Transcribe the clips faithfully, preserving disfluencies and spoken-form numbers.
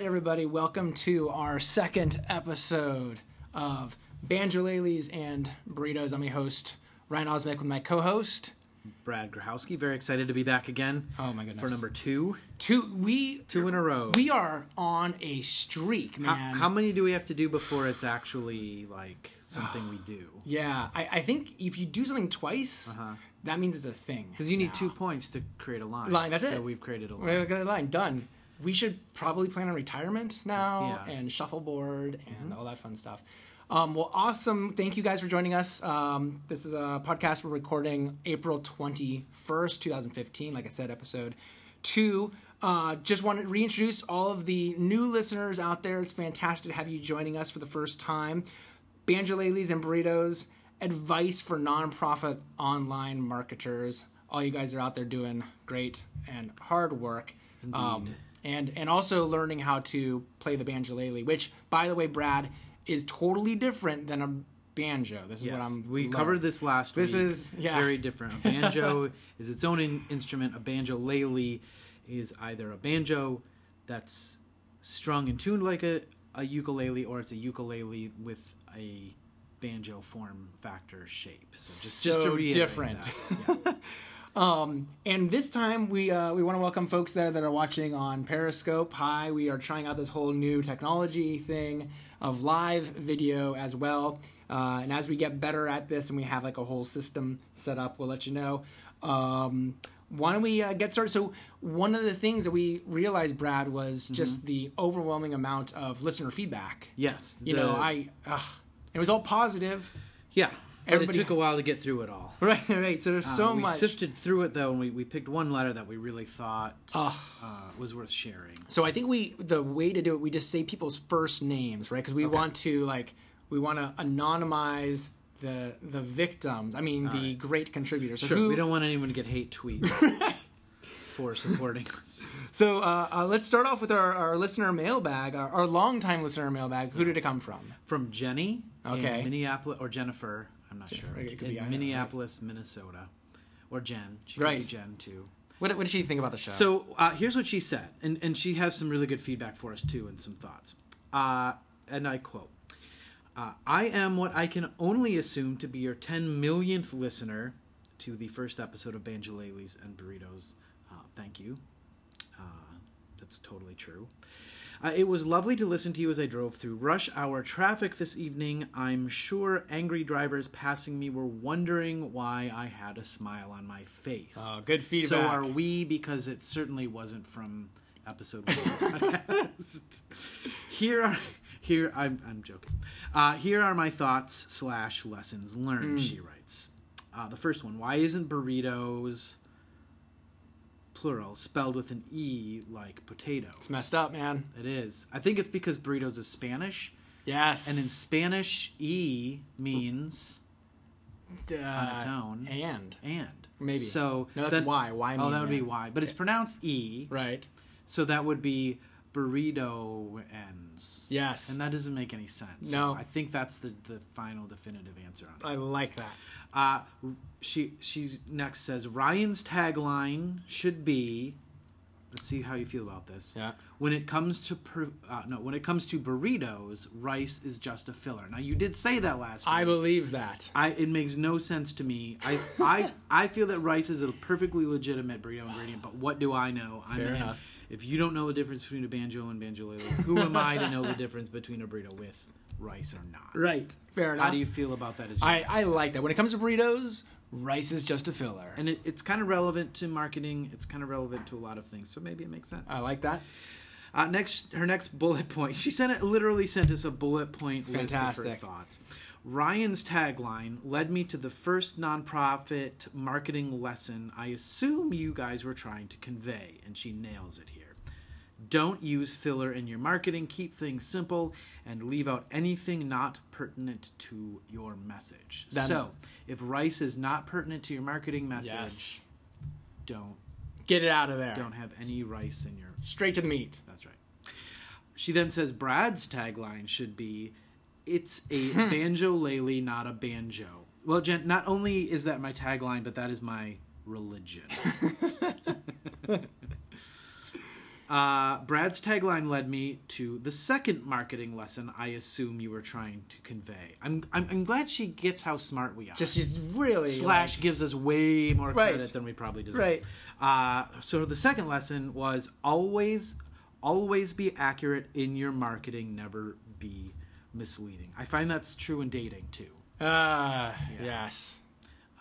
right, everybody, welcome to our second episode of Banjoleles and Burritos. I'm your host, Ryan Osmek, with my co-host, Brad Grahowski. Very excited to be back again. Oh my goodness! For number two, two we two in a row. We are on a streak, man. How, how many do we have to do before it's actually like something we do? Yeah, I, I think if you do something twice, uh-huh. that means it's a thing. Because you need now. two points to create a line. Line. That's so it. So we've created a line. We've got a line done. We should probably plan on retirement now yeah. and shuffleboard and mm-hmm. all that fun stuff. Um, well, awesome. Thank you guys for joining us. Um, this is a podcast we're recording April twenty-first, twenty fifteen. Like I said, episode two. Uh, just want to reintroduce all of the new listeners out there. It's fantastic to have you joining us for the first time. Banjoleles and Burritos, advice for nonprofit online marketers. All you guys are out there doing great and hard work. Indeed. Um, and, and also learning how to play the banjolele, which, by the way, Brad, is totally different than a banjo. This is yes, what I'm we learning. covered this last this week. This is yeah. very different. A banjo is its own in- instrument. A banjolele is either a banjo that's strung and tuned like a, a ukulele, or it's a ukulele with a banjo form factor shape. So just, so just to reiterate different. That. Yeah. Um, and this time we uh, we want to welcome folks there that are watching on Periscope. Hi, we are trying out this whole new technology thing of live video as well. Uh, and as we get better at this and we have like a whole system set up, we'll let you know. Um, why don't we uh, get started? So one of the things that we realized, Brad, was mm-hmm. just the overwhelming amount of listener feedback. Yes. You the... know, I uh, it was all positive. Yeah. Everybody... But it took a while to get through it all. Right, right. So there's so uh, we much. We sifted through it, though, and we, we picked one letter that we really thought uh, uh, was worth sharing. So I think we the way to do it, we just say people's first names, right? Because we okay. want to, like, we want to anonymize the the victims. I mean, all the right. great contributors. So sure, who... we don't want anyone to get hate tweets for supporting us. So uh, uh, let's start off with our, our listener mailbag, our, our longtime listener mailbag. Who did it come from? From Jenny okay. in Minneapolis, or Jennifer. I'm not sure. It could be in Minneapolis, right. Minnesota, or Jen. She right, could be Jen too. What, what did she think about the show? So uh, here's what she said, and and she has some really good feedback for us too, and some thoughts. Uh, and I quote: uh, "I am what I can only assume to be your ten millionth listener to the first episode of Banjoleles and Burritos. Uh, thank you. Uh, that's totally true. Uh, it was lovely to listen to you as I drove through rush hour traffic this evening. I'm sure angry drivers passing me were wondering why I had a smile on my face." Oh, good feedback. So are we, because it certainly wasn't from episode one of the podcast. Here are, here, I'm, I'm joking. Uh, here are my thoughts slash lessons learned, mm. she writes. Uh, the first one, why isn't burritos... plural, spelled with an E like potatoes? It's messed up, man. It is. I think it's because burritos is Spanish. Yes. And in Spanish, E means uh, on its own. And. And. Maybe. So no, that's then, Y. Y means. Oh, that would be Y. But it's pronounced E. Right. So that would be burrito ends. Yes. And that doesn't make any sense. No. So I think that's the, the final definitive answer on that. I like that. Uh, she she next says, Ryan's tagline should be, let's see how you feel about this. Yeah. When it comes to per, uh, no, when it comes to burritos, rice is just a filler. Now you did say that last week. I believe that. I it makes no sense to me. I I I feel that rice is a perfectly legitimate burrito ingredient, but what do I know? I'm Fair in, enough. If you don't know the difference between a banjo and banjolele, who am I to know the difference between a burrito with rice or not? Right. Fair enough. How do you feel about that? As I, I like that. When it comes to burritos, rice is just a filler. And it, it's kind of relevant to marketing. It's kind of relevant to a lot of things. So maybe it makes sense. I like that. Uh, next, her next bullet point. She sent it, literally sent us a bullet point list of her thoughts. Ryan's tagline led me to the first nonprofit marketing lesson I assume you guys were trying to convey, and she nails it here. Don't use filler in your marketing, keep things simple, and leave out anything not pertinent to your message. That so, if rice is not pertinent to your marketing message, yes. don't. Get it out of there. Don't have any rice in your... Straight to the meat. That's right. She then says Brad's tagline should be, it's a banjolele, not a banjo. Well, Jen, not only is that my tagline, but that is my religion. Uh, Brad's tagline led me to the second marketing lesson I assume you were trying to convey. I'm I'm, I'm glad she gets how smart we are. Just she's really... Slash like, gives us way more right. credit than we probably deserve. Right. Uh, so the second lesson was always, always be accurate in your marketing. Never be misleading. I find that's true in dating, too. Ah, uh, yeah. yes.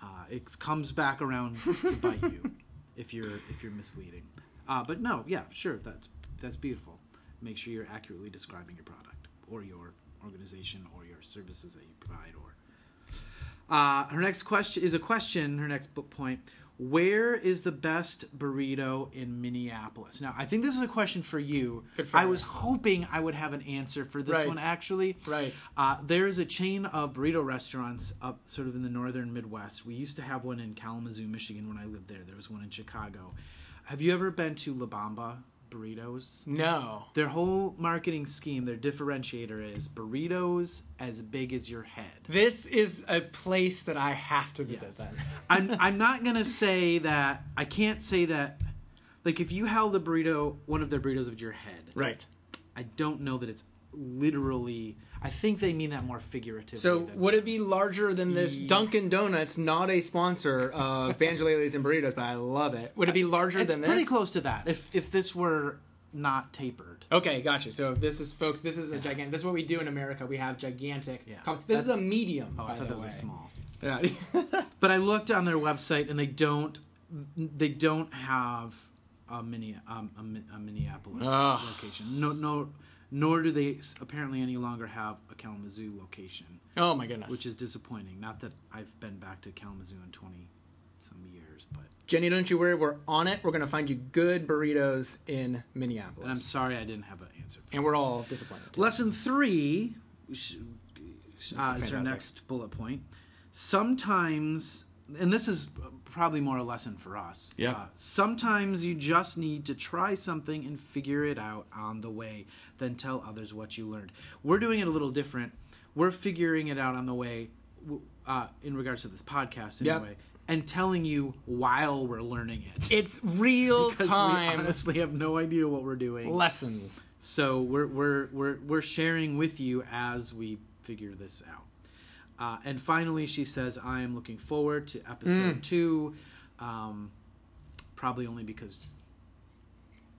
Uh, it comes back around to bite you if you're if you're misleading. Uh, but no, yeah, sure, that's that's beautiful. Make sure you're accurately describing your product or your organization or your services that you provide. Or uh, her next question is a question. Her next bullet point: where is the best burrito in Minneapolis? Now, I think this is a question for you. Good for I you. was hoping I would have an answer for this right. one, actually. Right. Uh, there is a chain of burrito restaurants up sort of in the northern Midwest. We used to have one in Kalamazoo, Michigan, when I lived there. There was one in Chicago. Have you ever been to La Bamba Burritos? No. Their whole marketing scheme, their differentiator is burritos as big as your head. This is a place that I have to visit yes. then. I'm I'm not going to say that, I can't say that, like if you held a burrito, one of their burritos with your head. Right. I don't know that it's literally, I think they mean that more figuratively. So would it be larger than this yeah. Dunkin' Donuts, not a sponsor of Banjoleles and Burritos, but I love it. Would it be larger it's than this? It's pretty close to that if if this were not tapered. Okay, gotcha. So if this is, folks, this is a gigantic, this is what we do in America. We have gigantic, yeah. com- this That's, is a medium, oh, by I thought that was a small. Yeah. But I looked on their website and they don't, they don't have a, mini, um, a, a Minneapolis Ugh. location. No, no. Nor do they apparently any longer have a Kalamazoo location. Oh, my goodness. Which is disappointing. Not that I've been back to Kalamazoo in twenty-some years, but... Jenny, don't you worry. We're on it. We're going to find you good burritos in Minneapolis. And I'm sorry I didn't have an answer for and that. We're all disappointed. Lesson three uh, is our next bullet point. Sometimes, and this is probably more a lesson for us. Yeah. Uh, sometimes you just need to try something and figure it out on the way, then tell others what you learned. We're doing it a little different. We're figuring it out on the way uh, in regards to this podcast anyway. Yep. And telling you while we're learning it. It's real because time. We honestly have no idea what we're doing. Lessons. So we're we're we're we're sharing with you as we figure this out. Uh, and finally, she says, I am looking forward to episode mm. two. Um, probably only because...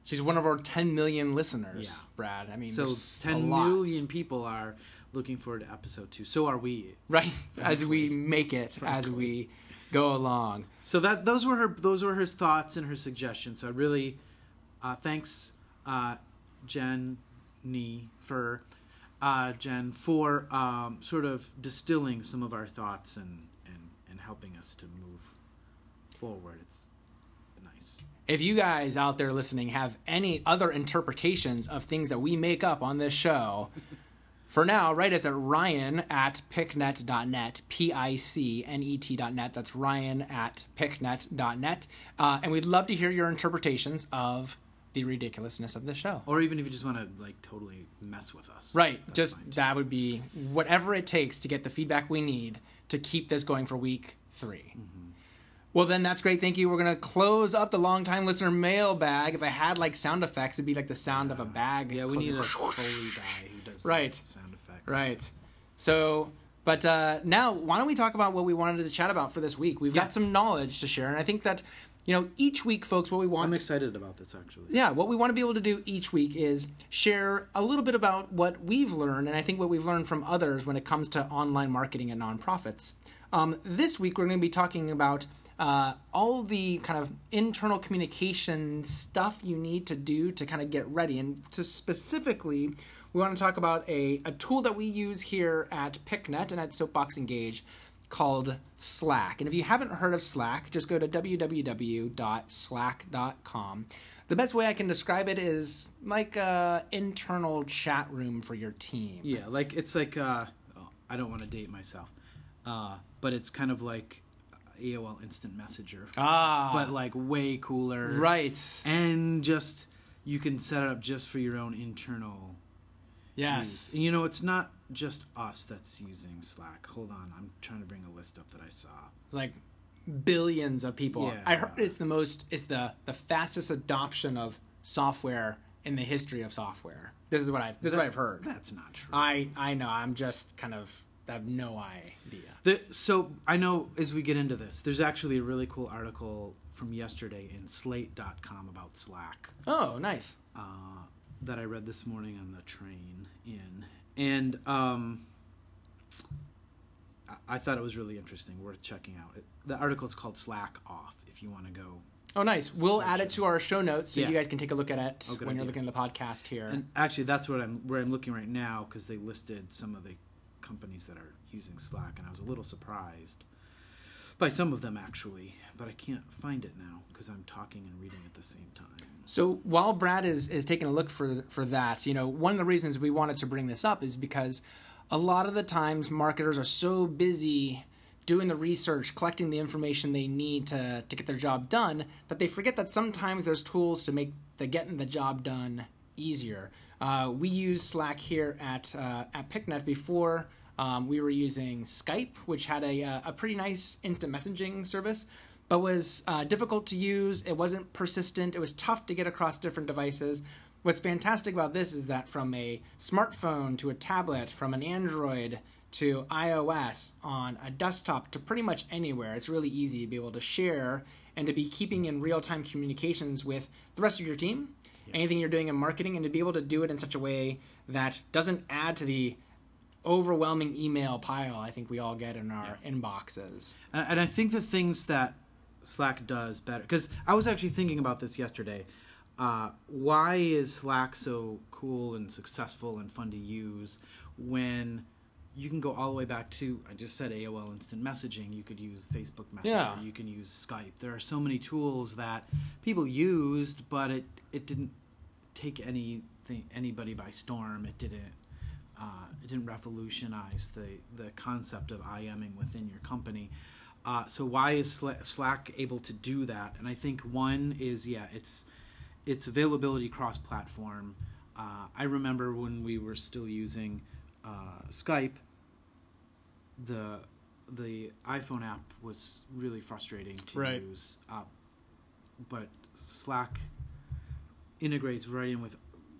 She's one of our ten million listeners, yeah. Brad. I mean, so ten million people are looking forward to episode two. So are we. Right. As we make it, frankly. As we go along. So that those were her those were her thoughts and her suggestions. So I really... Uh, thanks, uh, Jenny, for... Uh, Jen, for um, sort of distilling some of our thoughts and, and, and helping us to move forward. It's nice. If you guys out there listening have any other interpretations of things that we make up on this show, for now, write us at Ryan at picknet dot net, P I C N E T dot net. That's Ryan at picknet dot net. Uh, and we'd love to hear your interpretations of the ridiculousness of the show, or even if you just want to like totally mess with us, right? Just fine. That would be whatever it takes to get the feedback we need to keep this going for week three. Mm-hmm. Well, then that's great. Thank you. We're gonna close up the longtime listener mailbag. If I had like sound effects, it'd be like the sound yeah. of a bag. Yeah, we need a Foley guy who does right sound effects. Right. So, but uh, now why don't we talk about what we wanted to chat about for this week? We've yeah. got some knowledge to share, and I think that. You know, each week, folks, what we want... I'm excited about this, actually. Yeah, what we want to be able to do each week is share a little bit about what we've learned, and I think what we've learned from others when it comes to online marketing and nonprofits. Um, this week, we're going to be talking about uh, all the kind of internal communication stuff you need to do to kind of get ready. And to specifically, we want to talk about a, a tool that we use here at Picknet and at Soapbox Engage called Slack. And if you haven't heard of Slack, just go to w w w dot slack dot com. The best way I can describe it is like a internal chat room for your team. Yeah, like it's like, uh, oh, I don't want to date myself, uh, but it's kind of like A O L Instant Messenger, ah, but like way cooler. Right. And just, you can set it up just for your own internal yes. use. And you know, it's not just us that's using Slack. Hold on, I'm trying to bring a list up that I saw. It's like billions of people. Yeah. I heard it's the most, it's the, the fastest adoption of software in the history of software. This is what I've this that, is what I've heard. That's not true. I, I know. I'm just kind of I have no idea. The, so I know as we get into this, there's actually a really cool article from yesterday in slate dot com about Slack. Oh, nice. Uh, that I read this morning on the train in, and um, I, I thought it was really interesting, worth checking out. It, the article is called "Slack Off." If you want to go. Oh, nice. We'll add it to our show notes so yeah. you guys can take a look at it oh, when idea. You're looking at the podcast here. And actually, that's what I'm where I'm looking right now because they listed some of the companies that are using Slack, and I was a little surprised by some of them, actually. But I can't find it now because I'm talking and reading at the same time. So while Brad is, is taking a look for for that, you know, one of the reasons we wanted to bring this up is because a lot of the times marketers are so busy doing the research, collecting the information they need to, to get their job done, that they forget that sometimes there's tools to make the getting the job done easier. Uh, we use Slack here at uh, at Picknet. Before um, we were using Skype, which had a a pretty nice instant messaging service, but was uh, difficult to use. It wasn't persistent. It was tough to get across different devices. What's fantastic about this is that from a smartphone to a tablet, from an Android to iOS, on a desktop, to pretty much anywhere, it's really easy to be able to share and to be keeping in real-time communications with the rest of your team, yeah. anything you're doing in marketing, and to be able to do it in such a way that doesn't add to the overwhelming email pile I think we all get in our yeah. inboxes. And, and I think the things that Slack does better, because I was actually thinking about this yesterday, uh, why is Slack so cool and successful and fun to use when you can go all the way back to, I just said A O L Instant Messaging. You could use Facebook Messenger. Yeah. You can use Skype. There are so many tools that people used, but it, it didn't take anything anybody by storm. It didn't uh, it didn't revolutionize the, the concept of IMing within your company. Uh, so why is Slack able to do that? And I think one is, yeah, it's it's availability cross-platform. Uh, I remember when we were still using uh, Skype, the the iPhone app was really frustrating to right. use, uh, but Slack integrates right in with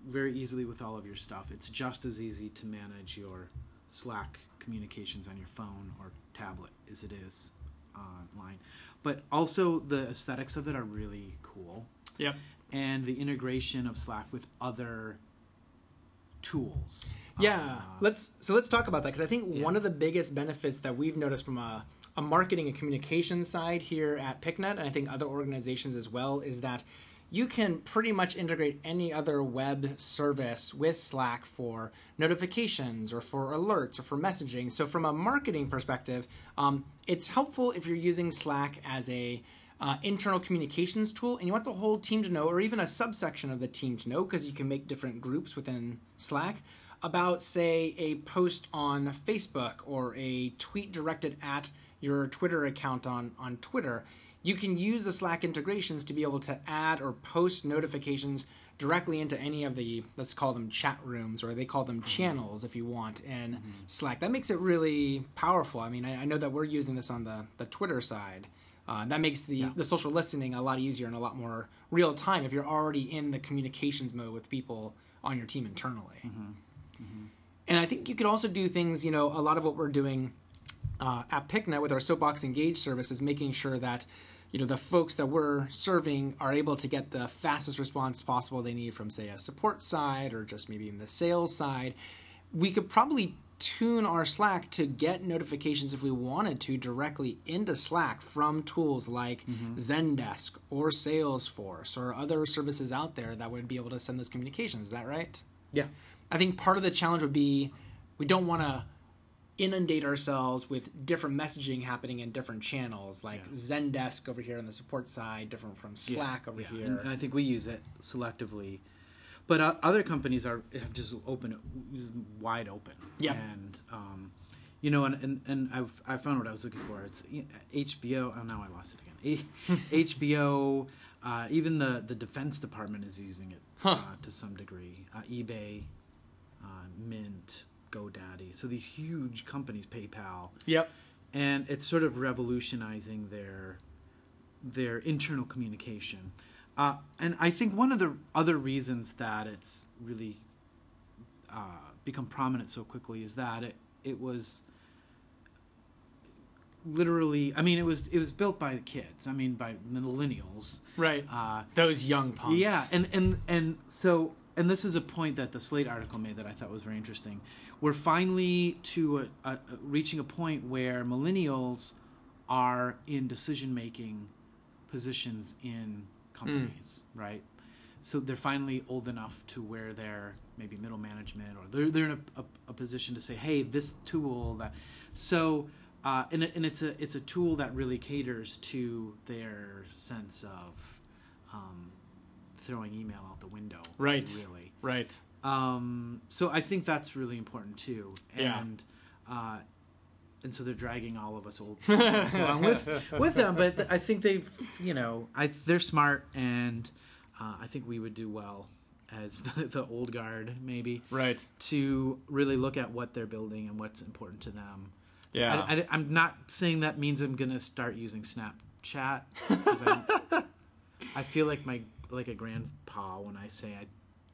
very easily with all of your stuff. It's just as easy to manage your Slack communications on your phone or tablet as it is online. But also the aesthetics of it are really cool. Yep. And the integration of Slack with other tools. Yeah, uh, let's so let's talk about that because I think yeah. one of the biggest benefits that we've noticed from a, a marketing and communication side here at Picknet, and I think other organizations as well, is that you can pretty much integrate any other web service with Slack for notifications or for alerts or for messaging. So from a marketing perspective, um, it's helpful if you're using Slack as a Uh, internal communications tool, and you want the whole team to know, or even a subsection of the team to know, because you can make different groups within Slack about, say, a post on Facebook or a tweet directed at your Twitter account on, on Twitter. You can use the Slack integrations to be able to add or post notifications directly into any of the, let's call them chat rooms, or they call them channels if you want, in mm-hmm. Slack. That makes it really powerful. I mean, I, I know that we're using this on the, the Twitter side. Uh, that makes the, yeah. the social listening a lot easier and a lot more real time if you're already in the communications mode with people on your team internally. Mm-hmm. Mm-hmm. And I think you could also do things, you know, a lot of what we're doing uh, at Picknet with our Soapbox Engage service is making sure that, you know, the folks that we're serving are able to get the fastest response possible they need from, say, a support side or just maybe even the sales side. We could probably tune our Slack to get notifications if we wanted to directly into Slack from tools like mm-hmm. Zendesk or Salesforce or other services out there that would be able to send those communications. Is that right? Yeah. I think part of the challenge would be we don't want to inundate ourselves with different messaging happening in different channels, like yeah. Zendesk over here on the support side, different from Slack yeah. over yeah. here. And I think we use it selectively. But uh, other companies are have just open, wide open. Yeah. And um, you know, and and, and I've, I found what I was looking for. It's H B O. Oh, now I lost it again. H B O. Uh, even the, the Defense Department is using it huh. uh, to some degree. Uh, eBay, uh, Mint, GoDaddy. So these huge companies, PayPal. Yep. And it's sort of revolutionizing their their internal communication. Uh, and I think one of the other reasons that it's really uh, become prominent so quickly is that it, it was literally, I mean, it was it was built by the kids. I mean, by millennials. Right. Uh, Those young punks. Yeah. And, and, and so, and this is a point that the Slate article made that I thought was very interesting. We're finally to a, a, reaching a point where millennials are in decision-making positions in companies, mm. right? So they're finally old enough to where they're maybe middle management, or they're they're in a, a, a position to say, hey, this tool that. So uh, and and it's a it's a tool that really caters to their sense of um, throwing email out the window, right? Really, right. Um, so I think that's really important too, and yeah. uh, and so they're dragging all of us old people along with with them. But th- I think they've, you know, I they're smart, and uh, I think we would do well as the, the old guard, maybe, right, to really look at what they're building and what's important to them. Yeah, I, I, I'm not saying that means I'm gonna start using Snapchat. I, I feel like my like a grandpa when I say I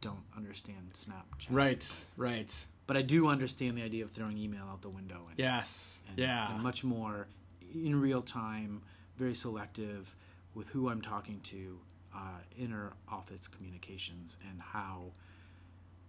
don't understand Snapchat. Right, right. But I do understand the idea of throwing email out the window. And, yes, and, yeah. And much more in real time, very selective with who I'm talking to, uh, inner office communications, and how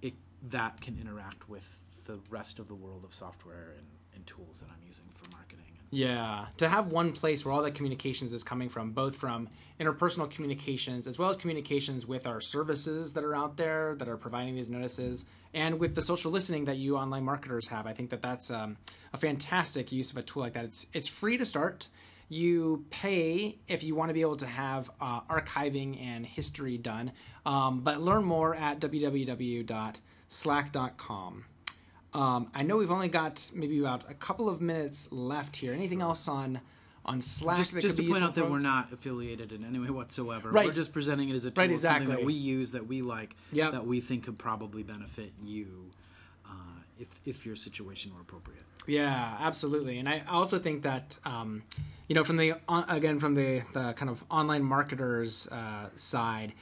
it that can interact with the rest of the world of software and, and tools that I'm using for marketing. Yeah, to have one place where all that communications is coming from, both from interpersonal communications as well as communications with our services that are out there that are providing these notices, and with the social listening that you online marketers have. I think that that's um, a fantastic use of a tool like that. It's it's free to start. You pay if you want to be able to have uh, archiving and history done, um, but learn more at w w w dot slack dot com. Um, I know we've only got maybe about a couple of minutes left here. Anything sure. else on on Slack? Just, that just could to be point out folks? That we're not affiliated in any way whatsoever. Right. We're just presenting it as a tool, right, exactly. Something that we use, that we like, yep. that we think could probably benefit you uh, if if your situation were appropriate. Yeah, absolutely. And I also think that um, you know, from the on, again from the, the kind of online marketers uh, side.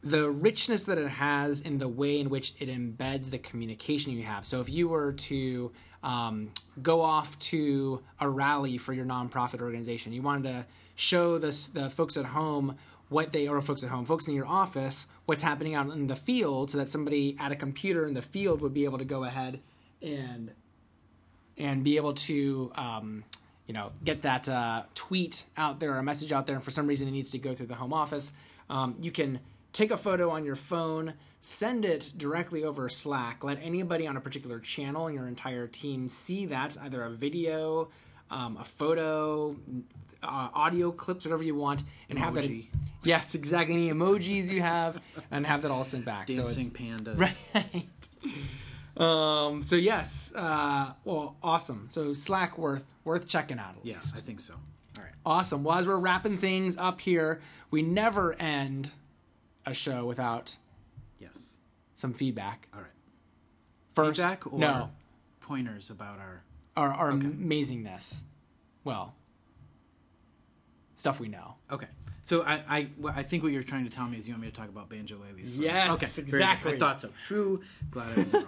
The richness that it has in the way in which it embeds the communication you have. So if you were to um, go off to a rally for your nonprofit organization, you wanted to show the, the folks at home what they or folks at home, folks in your office, what's happening out in the field, so that somebody at a computer in the field would be able to go ahead and and be able to um, you know, get that uh, tweet out there or a message out there, and for some reason it needs to go through the home office. Um, you can take a photo on your phone, send it directly over Slack, let anybody on a particular channel in your entire team see that, either a video, um, a photo, uh, audio clips, whatever you want, and emoji. Have that. In, yes, exactly. Any emojis you have, and have that all sent back. Dancing so pandas. Right. um, so yes, uh, well, awesome. So Slack worth worth checking out. At yes, least. I think so. All right, awesome. Well, as we're wrapping things up here, we never end a show without yes some feedback. All right, first feedback or no pointers about our our, our okay. amazingness, well, stuff we know. Okay, so I I, well, I think what you're trying to tell me is you want me to talk about Banjoleles. Yes, okay, exactly. I thought so. True. Glad I was wrong.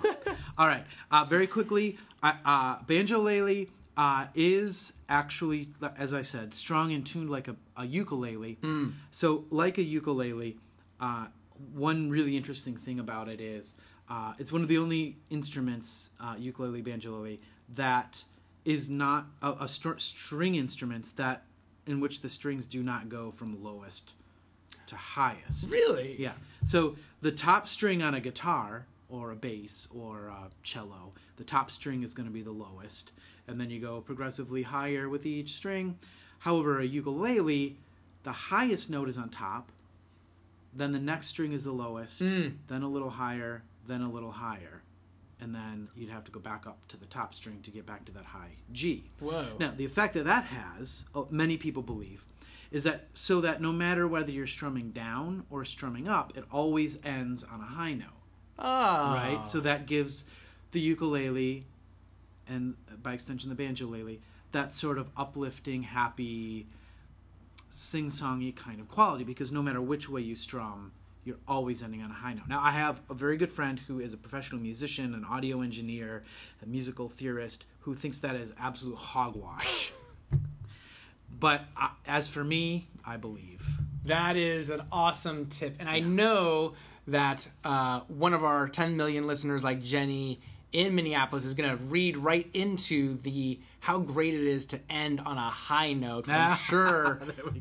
All right, uh, very quickly, uh, uh, Banjolele uh, is actually, as I said, strong and tuned like a, a ukulele. Mm. So like a ukulele. Uh, one really interesting thing about it is uh, it's one of the only instruments, uh, ukulele, banjolele, that is not a, a st- string instruments that in which the strings do not go from lowest to highest. Really? Yeah. So the top string on a guitar or a bass or a cello, the top string is going to be the lowest, and then you go progressively higher with each string. However, a ukulele, the highest note is on top. Then the next string is the lowest, mm. then a little higher, then a little higher. And then you'd have to go back up to the top string to get back to that high G. Whoa. Now, the effect that that has, many people believe, is that so that no matter whether you're strumming down or strumming up, it always ends on a high note. Oh. Right? So that gives the ukulele, and by extension the banjolele, that sort of uplifting, happy sing-songy kind of quality, because no matter which way you strum, you're always ending on a high note. Now, I have a very good friend who is a professional musician, an audio engineer, a musical theorist, who thinks that is absolute hogwash. But uh, as for me, I believe. That is an awesome tip. And I yeah. know that uh, one of our ten million listeners, like Jenny in Minneapolis, is going to read right into the how great it is to end on a high note. I'm sure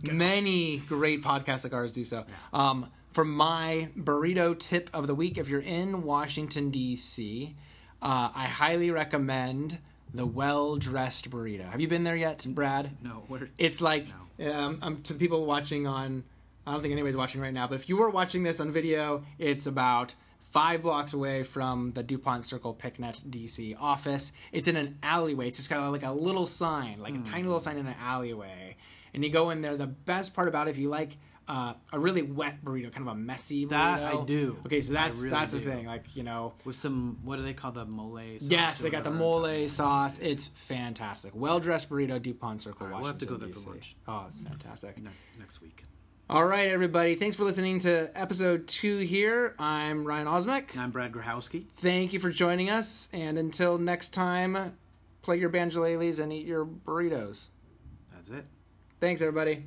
many great podcasts like ours do so. Yeah. Um, for my burrito tip of the week, if you're in Washington, D C, uh, I highly recommend the Well-Dressed Burrito. Have you been there yet, Brad? No. We're, it's like, no. Um, um, to people watching on, I don't think anybody's watching right now, but if you were watching this on video, it's about five blocks away from the DuPont Circle Picknet D C office. It's in an alleyway. It's just kind of like a little sign, like mm. a tiny little sign in an alleyway. And you go in there. The best part about it, if you like uh, a really wet burrito, kind of a messy burrito. That I do. Okay, so that's really that's do. the thing. Like, you know. With some, what do they call the mole sauce? Yes, they got the mole or... sauce. It's fantastic. Well-Dressed Burrito, DuPont Circle, right, Washington, D C. We'll have to go there for lunch. Oh, it's fantastic. Ne- next week. All right, everybody. Thanks for listening to episode two here. I'm Ryan Osmek. And I'm Brad Grahowski. Thank you for joining us. And until next time, play your banjoleles and eat your burritos. That's it. Thanks, everybody.